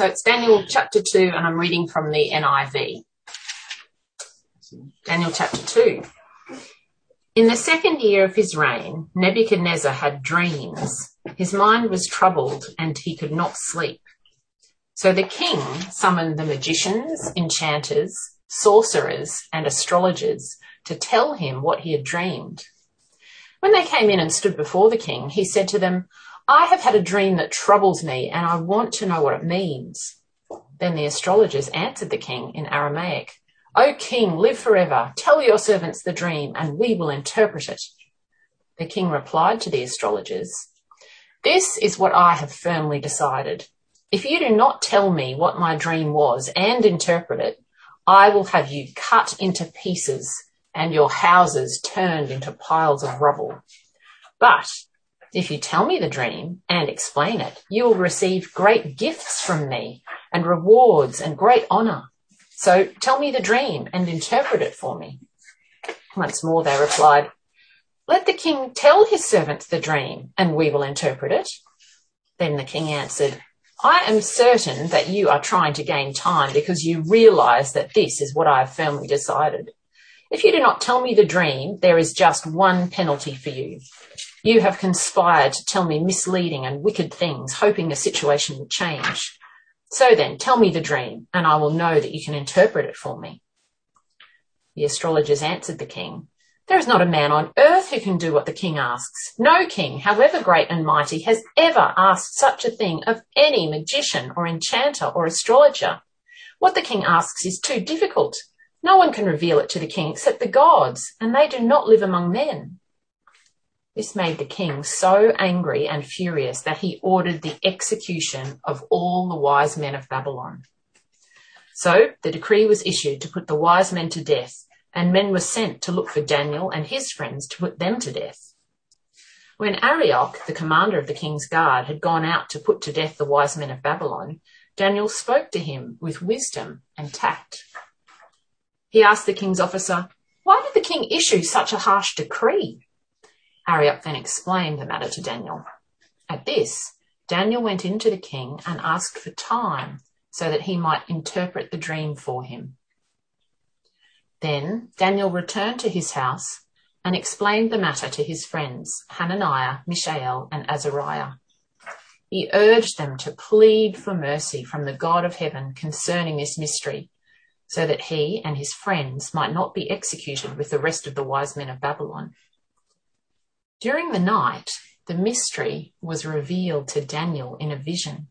So it's Daniel chapter 2, and I'm reading from the NIV. Daniel chapter 2. In the second year of his reign, Nebuchadnezzar had dreams. His mind was troubled and he could not sleep. So the king summoned the magicians, enchanters, sorcerers and astrologers to tell him what he had dreamed. When they came in and stood before the king, he said to them, I have had a dream that troubles me and I want to know what it means. Then the astrologers answered the king in Aramaic, O king, live forever. Tell your servants the dream and we will interpret it. The king replied to the astrologers, This is what I have firmly decided. If you do not tell me what my dream was and interpret it, I will have you cut into pieces and your houses turned into piles of rubble. But if you tell me the dream and explain it, you will receive great gifts from me and rewards and great honour. So tell me the dream and interpret it for me. Once more they replied, Let the king tell his servants the dream and we will interpret it. Then the king answered, I am certain that you are trying to gain time because you realise that this is what I have firmly decided. If you do not tell me the dream, there is just one penalty for you. You have conspired to tell me misleading and wicked things, hoping the situation will change. So then, tell me the dream, and I will know that you can interpret it for me. The astrologers answered the king, There is not a man on earth who can do what the king asks. No king, however great and mighty, has ever asked such a thing of any magician or enchanter or astrologer. What the king asks is too difficult. No one can reveal it to the king except the gods, and they do not live among men. This made the king so angry and furious that he ordered the execution of all the wise men of Babylon. So the decree was issued to put the wise men to death, and men were sent to look for Daniel and his friends to put them to death. When Arioch, the commander of the king's guard, had gone out to put to death the wise men of Babylon, Daniel spoke to him with wisdom and tact. He asked the king's officer, Why did the king issue such a harsh decree? Arioch then explained the matter to Daniel. At this, Daniel went in to the king and asked for time so that he might interpret the dream for him. Then Daniel returned to his house and explained the matter to his friends, Hananiah, Mishael, and Azariah. He urged them to plead for mercy from the God of heaven concerning this mystery, so that he and his friends might not be executed with the rest of the wise men of Babylon. During the night, the mystery was revealed to Daniel in a vision.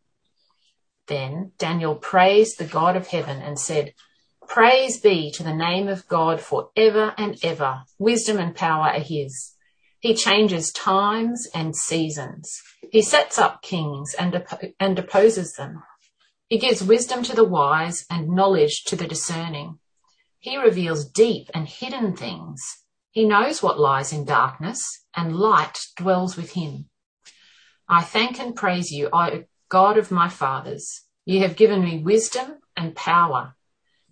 Then Daniel praised the God of heaven and said, Praise be to the name of God for ever and ever. Wisdom and power are his. He changes times and seasons. He sets up kings and deposes them. He gives wisdom to the wise and knowledge to the discerning. He reveals deep and hidden things. He knows what lies in darkness, and light dwells with him. I thank and praise you, O God of my fathers. You have given me wisdom and power.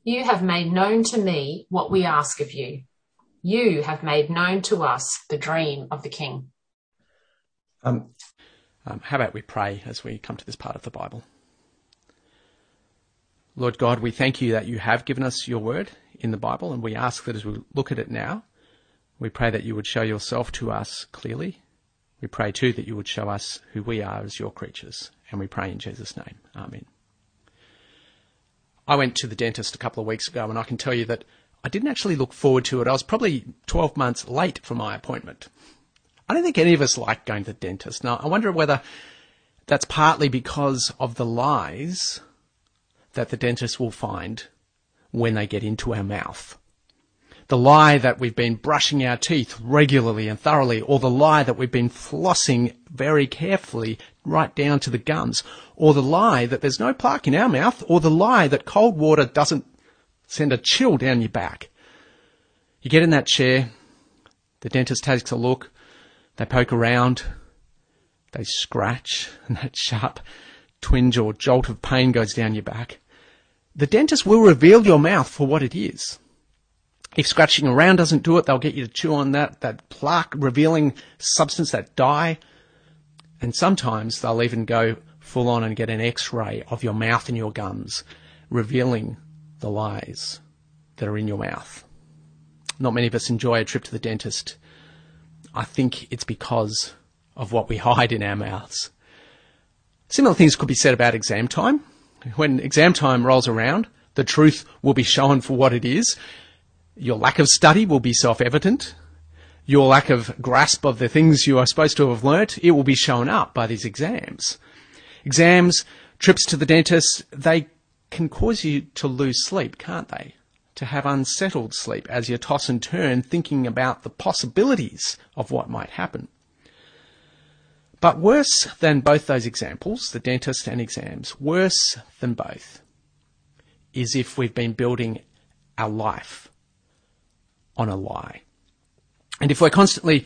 You have made known to me what we ask of you. You have made known to us the dream of the king. How about we pray as we come to this part of the Bible? Lord God, we thank you that you have given us your word in the Bible, and we ask that as we look at it now, we pray that you would show yourself to us clearly. We pray too that you would show us who we are as your creatures, and we pray in Jesus' name. Amen. I went to the dentist a couple of weeks ago, and I can tell you that I didn't actually look forward to it. I was probably 12 months late for my appointment. I don't think any of us like going to the dentist. Now, I wonder whether that's partly because of the lies that the dentist will find when they get into our mouth. The lie that we've been brushing our teeth regularly and thoroughly, or the lie that we've been flossing very carefully right down to the gums, or the lie that there's no plaque in our mouth, or the lie that cold water doesn't send a chill down your back. You get in that chair, the dentist takes a look, they poke around, they scratch, and that sharp twinge or jolt of pain goes down your back. The dentist will reveal your mouth for what it is. If scratching around doesn't do it, they'll get you to chew on that plaque-revealing substance, that dye. And sometimes they'll even go full on and get an x-ray of your mouth and your gums, revealing the lies that are in your mouth. Not many of us enjoy a trip to the dentist. I think it's because of what we hide in our mouths. Similar things could be said about exam time. When exam time rolls around, the truth will be shown for what it is. Your lack of study will be self-evident. Your lack of grasp of the things you are supposed to have learnt, it will be shown up by these exams. Exams, trips to the dentist, they can cause you to lose sleep, can't they? To have unsettled sleep as you toss and turn, thinking about the possibilities of what might happen. But worse than both those examples, the dentist and exams, worse than both, is if we've been building our life on a lie. And if we're constantly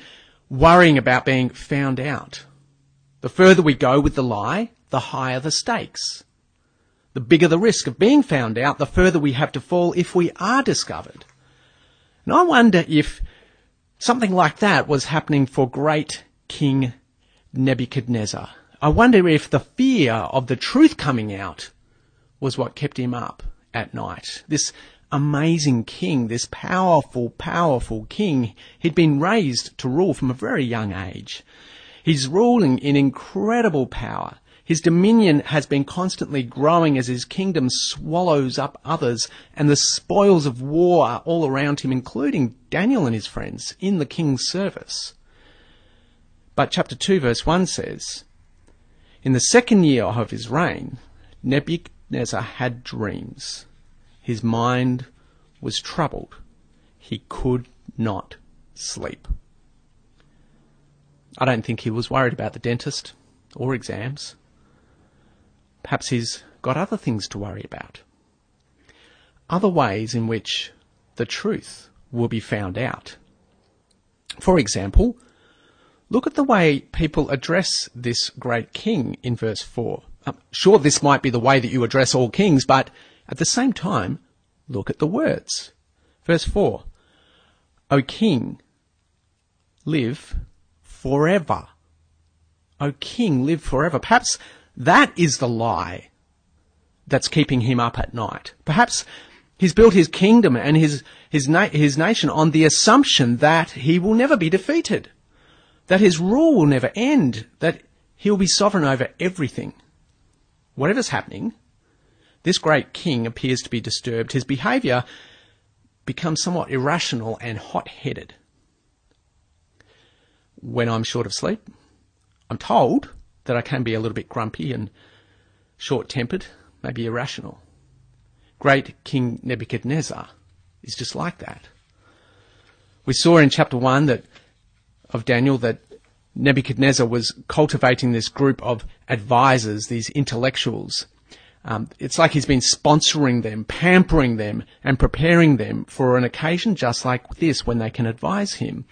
worrying about being found out, the further we go with the lie, the higher the stakes. The bigger the risk of being found out, the further we have to fall if we are discovered. And I wonder if something like that was happening for great King Nebuchadnezzar. I wonder if the fear of the truth coming out was what kept him up at night. This amazing king, this powerful, powerful king, he'd been raised to rule from a very young age. He's ruling in incredible power. His dominion has been constantly growing as his kingdom swallows up others, and the spoils of war are all around him, including Daniel and his friends in the king's service. But chapter 2, verse 1 says, "In the second year of his reign, Nebuchadnezzar had dreams. His mind was troubled. He could not sleep." I don't think he was worried about the dentist or exams. Perhaps he's got other things to worry about. Other ways in which the truth will be found out. For example, look at the way people address this great king in verse 4. I'm sure this might be the way that you address all kings, but at the same time, look at the words. Verse 4, "O king, live forever." O king, live forever. Perhaps that is the lie that's keeping him up at night. Perhaps he's built his kingdom and his nation on the assumption that he will never be defeated, that his rule will never end, that he'll be sovereign over everything. Whatever's happening, this great king appears to be disturbed. His behaviour becomes somewhat irrational and hot-headed. When I'm short of sleep, I'm told that I can be a little bit grumpy and short-tempered, maybe irrational. Great King Nebuchadnezzar is just like that. We saw in chapter 1 of Daniel that Nebuchadnezzar was cultivating this group of advisors, these intellectuals. It's like he's been sponsoring them, pampering them, and preparing them for an occasion just like this when they can advise him.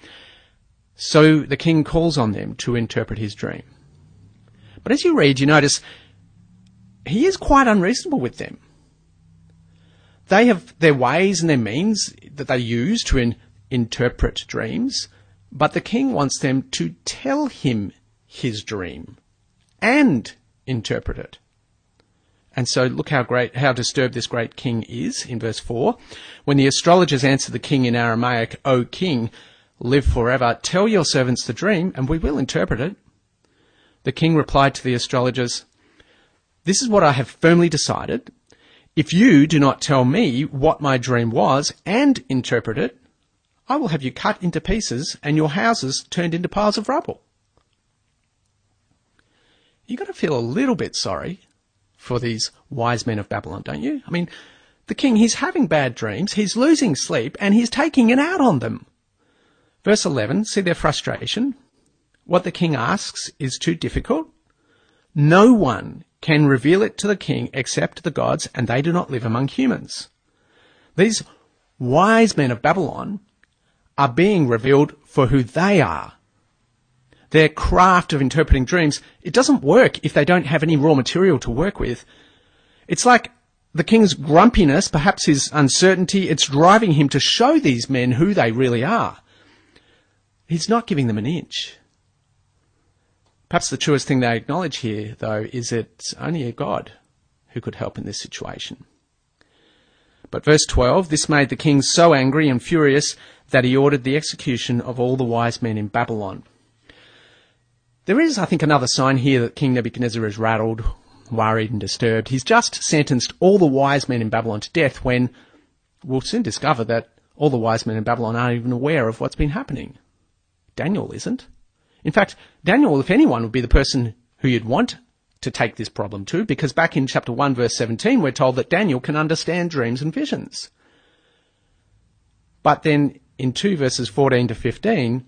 So the king calls on them to interpret his dream. But as you read, you notice he is quite unreasonable with them. They have their ways and their means that they use to interpret dreams, but the king wants them to tell him his dream and interpret it. And so look how disturbed this great king is in verse 4. "When the astrologers answered the king in Aramaic, 'O king, live forever, tell your servants the dream, and we will interpret it.' The king replied to the astrologers, 'This is what I have firmly decided. If you do not tell me what my dream was and interpret it, I will have you cut into pieces and your houses turned into piles of rubble.'" You've got to feel a little bit sorry for these wise men of Babylon, don't you? I mean, the king, he's having bad dreams, he's losing sleep, and he's taking it out on them. Verse 11, see their frustration. "What the king asks is too difficult. No one can reveal it to the king except the gods, and they do not live among humans." These wise men of Babylon are being revealed for who they are. Their craft of interpreting dreams, it doesn't work if they don't have any raw material to work with. It's like the king's grumpiness, perhaps his uncertainty, it's driving him to show these men who they really are. He's not giving them an inch. Perhaps the truest thing they acknowledge here, though, is it's only a God who could help in this situation. But verse 12, this made the king so angry and furious that he ordered the execution of all the wise men in Babylon. There is, I think, another sign here that King Nebuchadnezzar is rattled, worried and disturbed. He's just sentenced all the wise men in Babylon to death when we'll soon discover that all the wise men in Babylon aren't even aware of what's been happening. Daniel isn't. In fact, Daniel, if anyone, would be the person who you'd want to take this problem to, because back in chapter 1, verse 17, we're told that Daniel can understand dreams and visions. But then in 2 verses 14 to 15,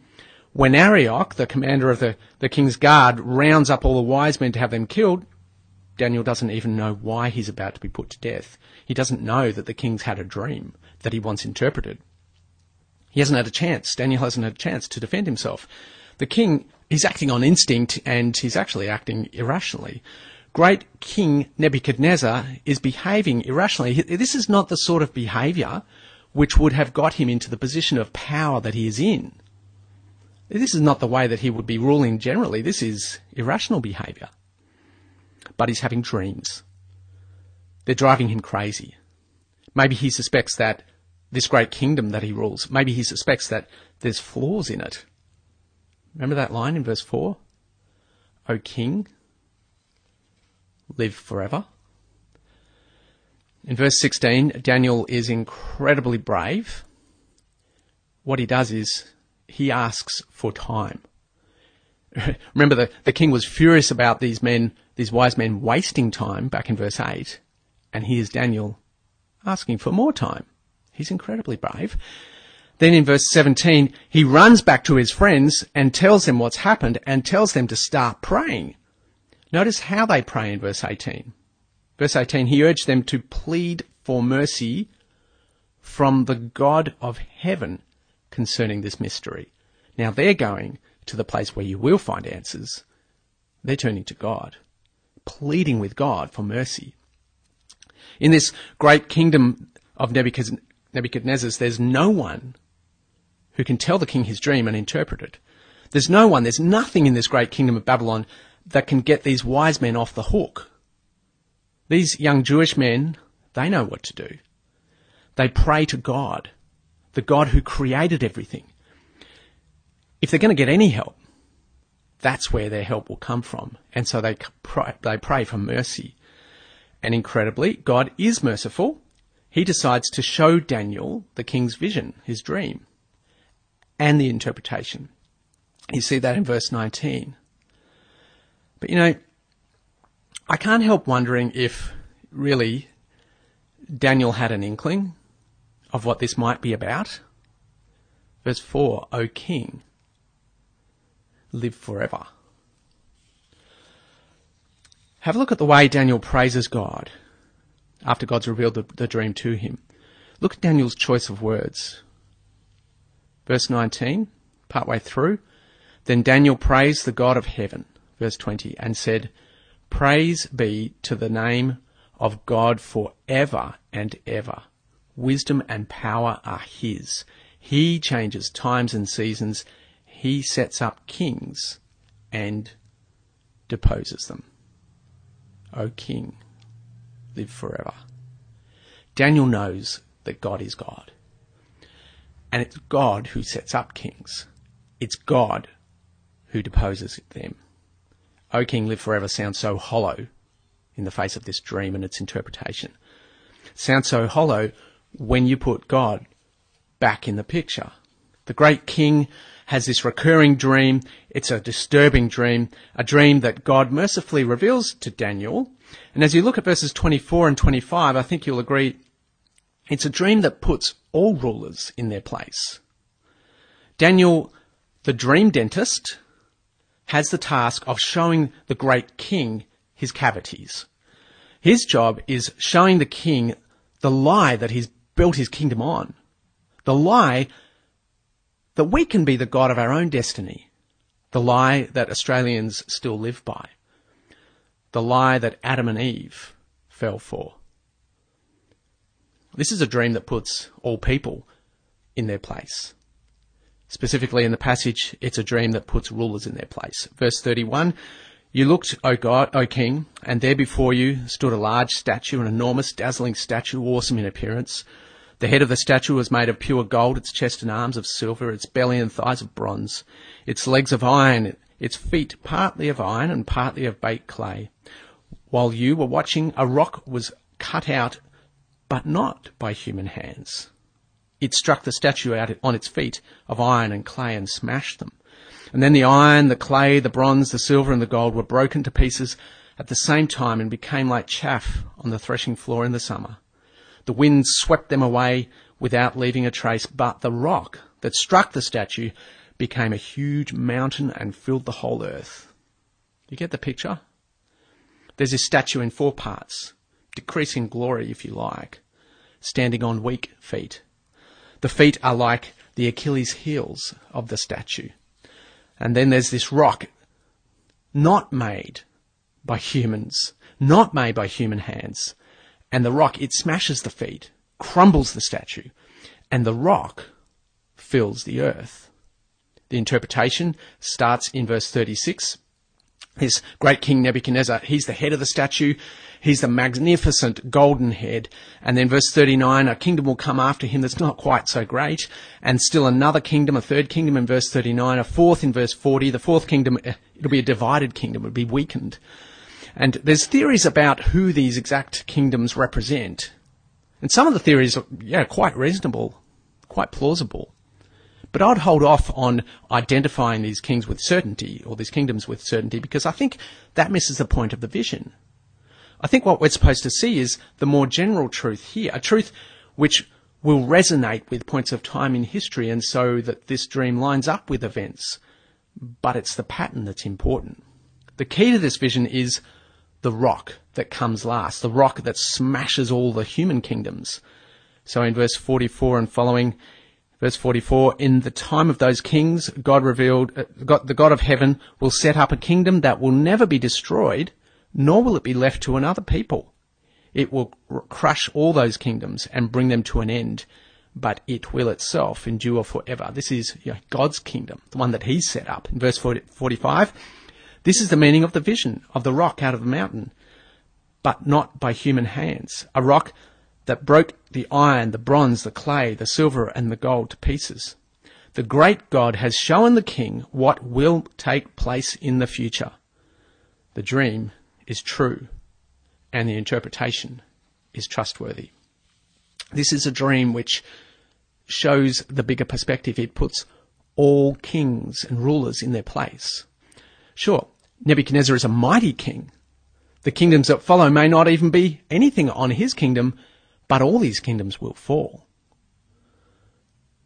when Arioch, the commander of the king's guard, rounds up all the wise men to have them killed, Daniel doesn't even know why he's about to be put to death. He doesn't know that the king's had a dream that he wants interpreted. He hasn't had a chance. Daniel hasn't had a chance to defend himself. The king is acting on instinct, and he's actually acting irrationally. Great King Nebuchadnezzar is behaving irrationally. This is not the sort of behaviour which would have got him into the position of power that he is in. This is not the way that he would be ruling generally. This is irrational behaviour. But he's having dreams. They're driving him crazy. Maybe he suspects that this great kingdom that he rules, maybe he suspects that there's flaws in it. Remember that line in verse 4? O king, live forever. In verse 16, Daniel is incredibly brave. What he does is he asks for time. Remember, the king was furious about these men, these wise men wasting time back in verse 8. And here's Daniel asking for more time. He's incredibly brave. Then in verse 17, he runs back to his friends and tells them what's happened and tells them to start praying. Notice how they pray in verse 18. Verse 18, he urged them to plead for mercy from the God of heaven concerning this mystery. Now they're going to the place where you will find answers. They're turning to God, pleading with God for mercy. In this great kingdom of Nebuchadnezzar's, there's no one who can tell the king his dream and interpret it. There's no one, there's nothing in this great kingdom of Babylon that can get these wise men off the hook. These young Jewish men, they know what to do. They pray to God, the God who created everything. If they're going to get any help, that's where their help will come from. And so they pray for mercy. And incredibly, God is merciful. He decides to show Daniel the king's vision, his dream, and the interpretation. You see that in verse 19. But, you know, I can't help wondering if really Daniel had an inkling of what this might be about. Verse 4, O king, live forever. Have a look at the way Daniel praises God after God's revealed the dream to him. Look at Daniel's choice of words. Verse 19, partway through, then Daniel praised the God of heaven, verse 20, and said, Praise be to the name of God forever and ever. Wisdom and power are his. He changes times and seasons. He sets up kings and deposes them. O king, live forever. Daniel knows that God is God. And it's God who sets up kings. It's God who deposes them. O king, live forever sounds so hollow in the face of this dream and its interpretation. It sounds so hollow when you put God back in the picture. The great king has this recurring dream. It's a disturbing dream, a dream that God mercifully reveals to Daniel. And as you look at verses 24 and 25, I think you'll agree it's a dream that puts all rulers in their place. Daniel, the dream dentist, has the task of showing the great king his cavities. His job is showing the king the lie that he's built his kingdom on, the lie that we can be the God of our own destiny, the lie that Australians still live by, the lie that Adam and Eve fell for. This is a dream that puts all people in their place. Specifically in the passage, it's a dream that puts rulers in their place. Verse 31, "You looked, O God, O King, and there before you stood a large statue, an enormous, dazzling statue, awesome in appearance. The head of the statue was made of pure gold, its chest and arms of silver, its belly and thighs of bronze, its legs of iron, its feet partly of iron and partly of baked clay. While you were watching, a rock was cut out, but not by human hands. It struck the statue out on its feet of iron and clay and smashed them. And then the iron, the clay, the bronze, the silver and the gold were broken to pieces at the same time and became like chaff on the threshing floor in the summer. The wind swept them away without leaving a trace, but the rock that struck the statue became a huge mountain and filled the whole earth." You get the picture? There's this statue in four parts, decreasing glory, if you like, standing on weak feet. The feet are like the Achilles' heels of the statue. And then there's this rock, not made by humans, not made by human hands. And the rock, it smashes the feet, crumbles the statue, and the rock fills the earth. The interpretation starts in verse 36. This great king Nebuchadnezzar, he's the head of the statue. He's the magnificent golden head. And then verse 39, a kingdom will come after him that's not quite so great. And still another kingdom, a third kingdom in verse 39, a fourth in verse 40. The fourth kingdom, it'll be a divided kingdom, it'll be weakened. And there's theories about who these exact kingdoms represent. And some of the theories are, quite reasonable, quite plausible. But I'd hold off on identifying these kings with certainty, or these kingdoms with certainty, because I think that misses the point of the vision. I think what we're supposed to see is the more general truth here, a truth which will resonate with points of time in history, and so that this dream lines up with events. But it's the pattern that's important. The key to this vision is the rock that comes last, the rock that smashes all the human kingdoms. So in verse 44 and following, verse 44, "In the time of those kings, the God of heaven will set up a kingdom that will never be destroyed, nor will it be left to another people. It will crush all those kingdoms and bring them to an end, but it will itself endure forever." This is God's kingdom, the one that he's set up. In verse 45, "This is the meaning of the vision of the rock out of the mountain, but not by human hands. A rock that broke the iron, the bronze, the clay, the silver, and the gold to pieces. The great God has shown the king what will take place in the future. The dream is true, and the interpretation is trustworthy." This is a dream which shows the bigger perspective. It puts all kings and rulers in their place. Sure, Nebuchadnezzar is a mighty king. The kingdoms that follow may not even be anything on his kingdom, but all these kingdoms will fall,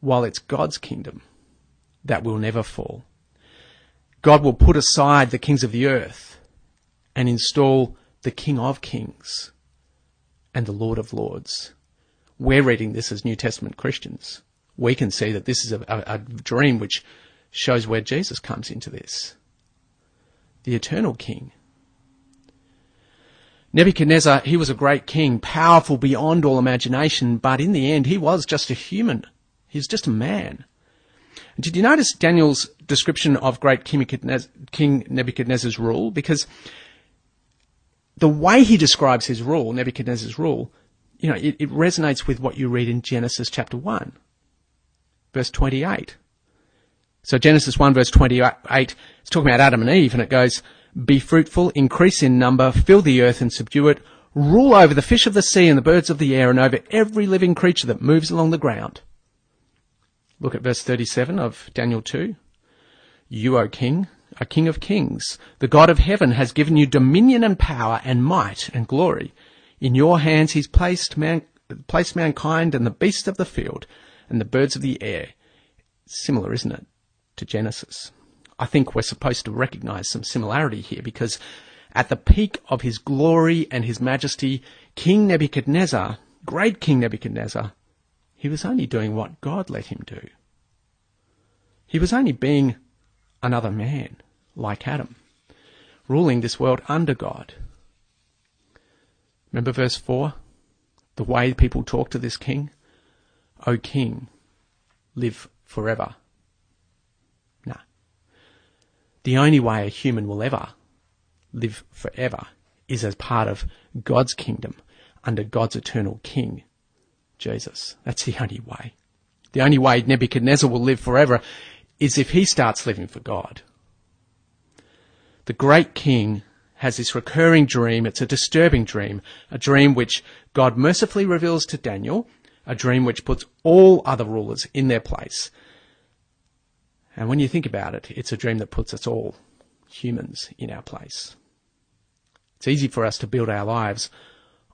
while it's God's kingdom that will never fall. God will put aside the kings of the earth and install the King of Kings and the Lord of Lords. We're reading this as New Testament Christians. We can see that this is a dream which shows where Jesus comes into this, the eternal King. Nebuchadnezzar, he was a great king, powerful beyond all imagination, but in the end, he was just a human. He was just a man. Did you notice Daniel's description of great King Nebuchadnezzar's rule? Because the way he describes his rule, Nebuchadnezzar's rule, it resonates with what you read in Genesis chapter 1, verse 28. So Genesis 1, verse 28, it's talking about Adam and Eve, and it goes, "Be fruitful, increase in number, fill the earth and subdue it, rule over the fish of the sea and the birds of the air and over every living creature that moves along the ground." Look at verse 37 of Daniel 2. "You, O King, are King of kings. The God of heaven has given you dominion and power and might and glory. In your hands he's placed mankind and the beasts of the field and the birds of the air." Similar, isn't it, to Genesis? I think we're supposed to recognize some similarity here, because at the peak of his glory and his majesty, King Nebuchadnezzar, great King Nebuchadnezzar, he was only doing what God let him do. He was only being another man, like Adam, ruling this world under God. Remember verse 4? The way people talk to this king? "O King, live forever." The only way a human will ever live forever is as part of God's kingdom under God's eternal King, Jesus. That's the only way. The only way Nebuchadnezzar will live forever is if he starts living for God. The great king has this recurring dream. It's a disturbing dream, a dream which God mercifully reveals to Daniel, a dream which puts all other rulers in their place. And when you think about it, it's a dream that puts us all, humans, in our place. It's easy for us to build our lives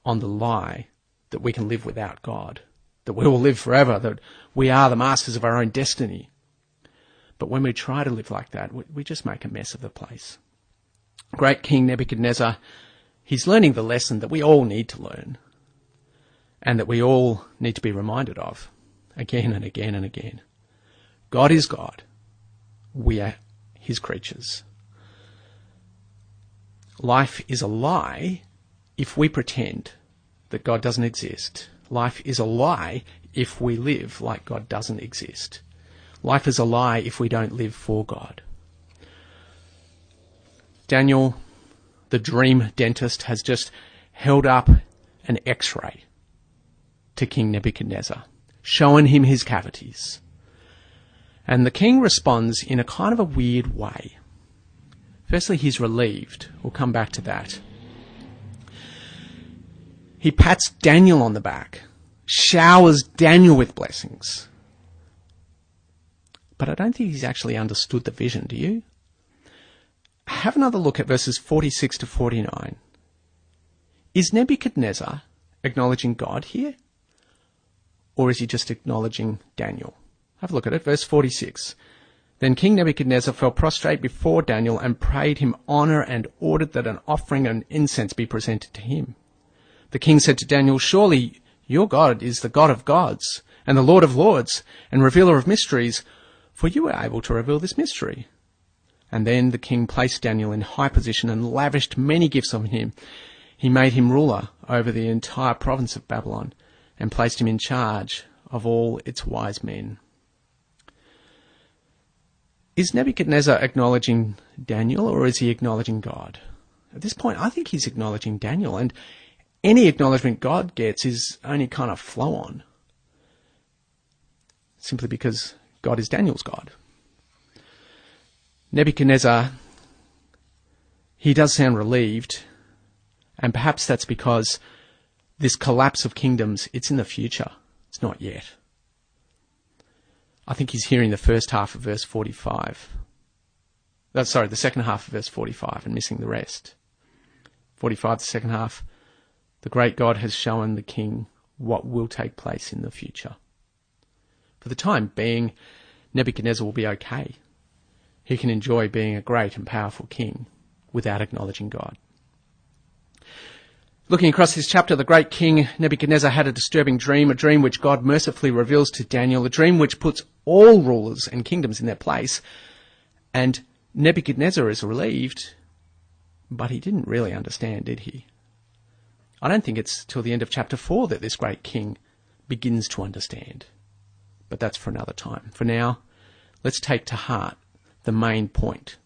on the lie that we can live without God, that we will live forever, that we are the masters of our own destiny. But when we try to live like that, we just make a mess of the place. Great King Nebuchadnezzar, he's learning the lesson that we all need to learn and that we all need to be reminded of again and again and again. God is God. We are his creatures. Life is a lie if we pretend that God doesn't exist. Life is a lie if we live like God doesn't exist. Life is a lie if we don't live for God. Daniel, the dream dentist, has just held up an X-ray to King Nebuchadnezzar, showing him his cavities. And the king responds in a kind of a weird way. Firstly, he's relieved. We'll come back to that. He pats Daniel on the back, showers Daniel with blessings. But I don't think he's actually understood the vision, do you? Have another look at verses 46 to 49. Is Nebuchadnezzar acknowledging God here? Or is he just acknowledging Daniel? Have a look at it. Verse 46. Then King Nebuchadnezzar fell prostrate before Daniel and prayed him honor and ordered that an offering and incense be presented to him. The king said to Daniel, surely your God is the God of gods and the Lord of lords and revealer of mysteries, for you are able to reveal this mystery. And then the king placed Daniel in high position and lavished many gifts on him. He made him ruler over the entire province of Babylon and placed him in charge of all its wise men. Is Nebuchadnezzar acknowledging Daniel or is he acknowledging God? At this point, I think he's acknowledging Daniel, and any acknowledgement God gets is only kind of flow on, simply because God is Daniel's God. Nebuchadnezzar, he does sound relieved, and perhaps that's because this collapse of kingdoms, it's in the future, it's not yet. I think he's hearing the first half of verse 45. The second half of verse 45 and missing the rest. 45, the second half. The great God has shown the king what will take place in the future. For the time being, Nebuchadnezzar will be okay. He can enjoy being a great and powerful king without acknowledging God. Looking across this chapter, the great king Nebuchadnezzar had a disturbing dream, a dream which God mercifully reveals to Daniel, a dream which puts all rulers and kingdoms in their place. And Nebuchadnezzar is relieved, but he didn't really understand, did he? I don't think it's till the end of chapter 4 that this great king begins to understand. But that's for another time. For now, let's take to heart the main point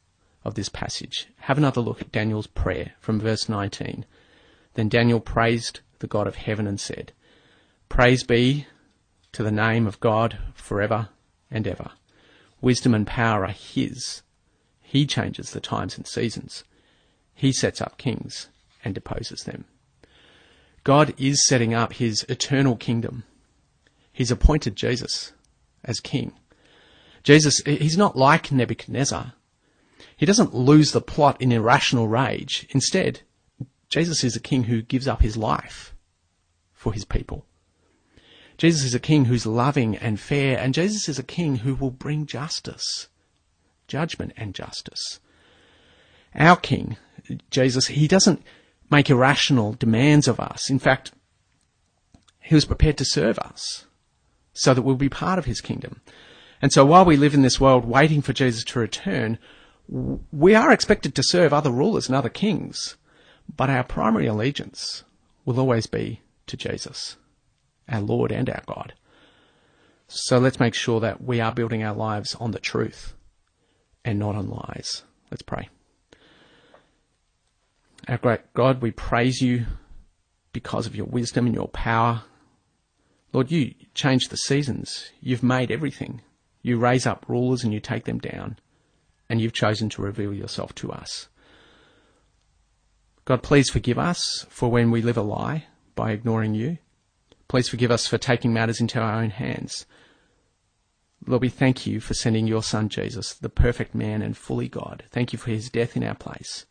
of this passage. Have another look at Daniel's prayer from verse 19. Then Daniel praised the God of heaven and said, praise be to the name of God forever and ever. Wisdom and power are his. He changes the times and seasons. He sets up kings and deposes them. God is setting up his eternal kingdom. He's appointed Jesus as king. Jesus, he's not like Nebuchadnezzar. He doesn't lose the plot in irrational rage. Instead, Jesus is a king who gives up his life for his people. Jesus is a king who's loving and fair, and Jesus is a king who will bring justice, judgment and justice. Our king, Jesus, he doesn't make irrational demands of us. In fact, he was prepared to serve us so that we'll be part of his kingdom. And so while we live in this world waiting for Jesus to return, we are expected to serve other rulers and other kings, but our primary allegiance will always be to Jesus, our Lord and our God. So let's make sure that we are building our lives on the truth and not on lies. Let's pray. Our great God, we praise you because of your wisdom and your power. Lord, you change the seasons. You've made everything. You raise up rulers and you take them down. And you've chosen to reveal yourself to us. God, please forgive us for when we live a lie by ignoring you. Please forgive us for taking matters into our own hands. Lord, we thank you for sending your Son, Jesus, the perfect man and fully God. Thank you for his death in our place.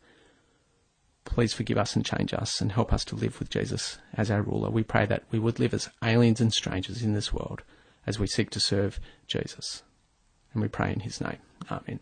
Please forgive us and change us and help us to live with Jesus as our ruler. We pray that we would live as aliens and strangers in this world as we seek to serve Jesus. And we pray in his name. Amen.